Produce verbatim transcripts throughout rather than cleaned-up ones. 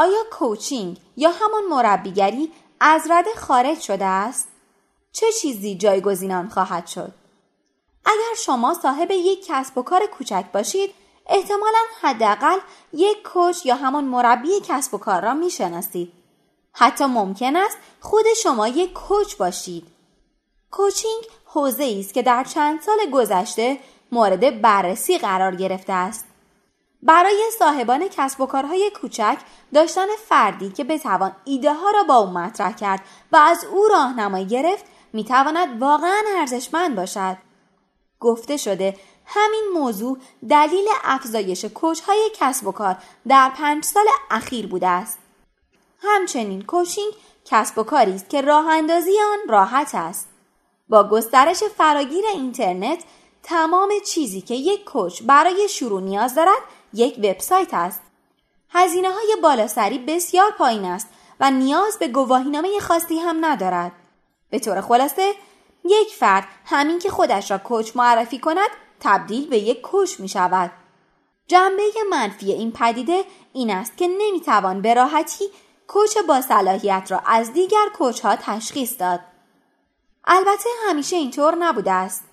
آیا کوچینگ یا همان مربیگری از رده خارج شده است؟ چه چیزی جایگزین آن خواهد شد؟ اگر شما صاحب یک کسب و کار کوچک باشید، احتمالاً حداقل یک کوچ یا همان مربی کسب و کار را می‌شناسید. حتی ممکن است خود شما یک کوچ باشید. کوچینگ حوزه‌ای است که در چند سال گذشته مورد بررسی قرار گرفته است. برای صاحبان کسب و کارهای کوچک داشتن فردی که بتوان ایده ها را با او مطرح کرد و از او راهنمایی گرفت میتواند واقعا ارزشمند باشد. گفته شده همین موضوع دلیل افزایش کوچ های کسب و کار در پنج سال اخیر بوده است. همچنین کوچینگ کسب و کاری است که راه اندازی آن راحت است. با گسترش فراگیر اینترنت، تمام چیزی که یک کوچ برای شروع نیاز دارد یک وبسایت است. هزینه‌های بالاسری بسیار پایین است و نیاز به گواهینامه خاصی هم ندارد. به طور خلاصه، یک فرد همین که خودش را کوچ معرفی کند، تبدیل به یک کوچ می شود. جنبه منفی این پدیده این است که نمیتوان به راحتی کوچ با صلاحیت را از دیگر کوچ‌ها تشخیص داد. البته همیشه اینطور نبوده است.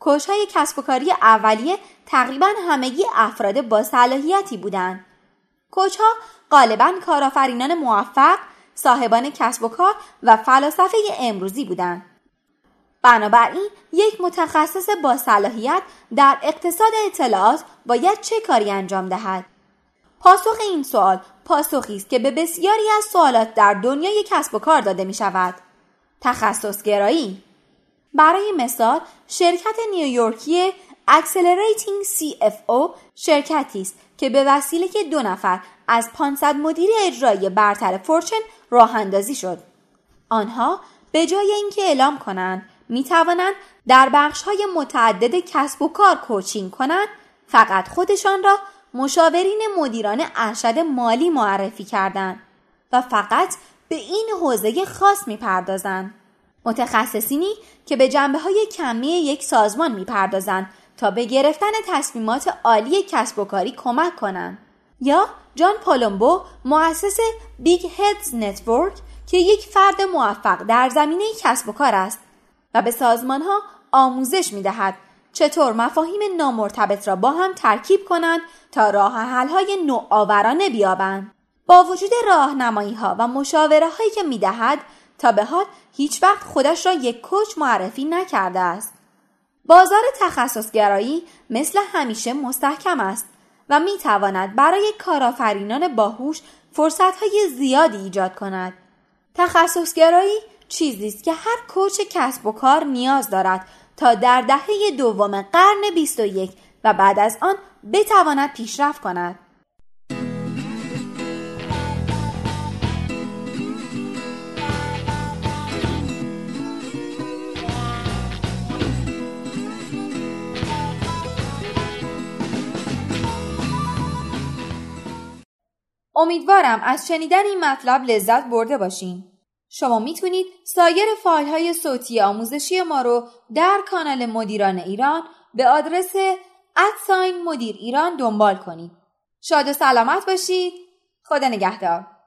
کوچ‌های کسب و کاری اولیه تقریباً همگی افراد با صلاحیتی بودند. کوچ‌ها غالباً کارآفرینان موفق، صاحبان کسب و کار و فلاسفه امروزی بودند. بنابراین یک متخصص با صلاحیت در اقتصاد اطلاعات باید چه کاری انجام دهد؟ پاسخ این سوال پاسخی است که به بسیاری از سوالات در دنیای کسب و کار داده می شود. تخصص گرایی. برای مثال، شرکت نیویورکی Accelerating سی اف او شرکتی است که به وسیله دو نفر از پانصد مدیر اجرایی برتر فورچن راه اندازی شد. آنها به جای اینکه اعلام کنند می توانند در بخش‌های متعدد کسب و کار کوچینگ کنند، فقط خودشان را مشاورین مدیران ارشد مالی معرفی کردند و فقط به این حوزه خاص می پردازند. متخصصینی که به جنبه‌های کمی یک سازمان می‌پردازند تا به گرفتن تصمیمات عالی کسب و کاری کمک کنند. یا جان پالومبو، مؤسس بیگ هدز نتورک که یک فرد موفق در زمینه کسب و کار است و به سازمان‌ها آموزش می‌دهد چطور مفاهیم نامرتبط را با هم ترکیب کنند تا راه حل‌های نوآورانه بیابند. با وجود راهنمایی‌ها و مشاوره‌هایی که می‌دهد، تا به حال هیچ وقت خودش را یک کوچ معرفی نکرده است. بازار تخصصگرایی مثل همیشه مستحکم است و می تواند برای کارآفرینان باهوش فرصت‌های زیادی ایجاد کند. تخصصگرایی چیزی است که هر کوچ کسب و کار نیاز دارد تا در دهه دوم قرن بیست و یک و بعد از آن بتواند پیشرفت کند. امیدوارم از شنیدن این مطلب لذت برده باشین. شما میتونید سایر فایل های صوتی آموزشی ما رو در کانال مدیران ایران به آدرس ادساین مدیر ایران دنبال کنید. شاد و سلامت باشید. خدا نگهدار.